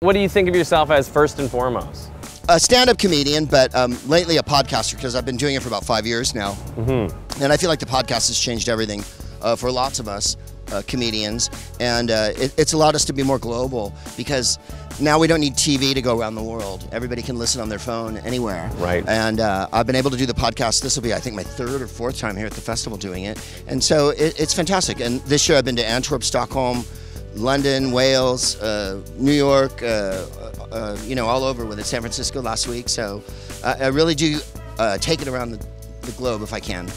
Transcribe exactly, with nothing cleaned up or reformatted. What do you think of yourself as first and foremost? A stand-up comedian, but um, lately a podcaster, because I've been doing it for about five years now. Mm-hmm. And I feel like the podcast has changed everything uh, for lots of us uh, comedians. And uh, it, it's allowed us to be more global, because now we don't need T V to go around the world. Everybody can listen on their phone anywhere. Right. And uh, I've been able to do the podcast. This will be, I think, my third or fourth time here at the festival doing it. And so it, it's fantastic. And this year I've been to Antwerp, Stockholm, London, Wales, uh, New York, uh, uh, you know, all over with it. San Francisco last week. So uh, I really do uh, take it around the, the globe if I can.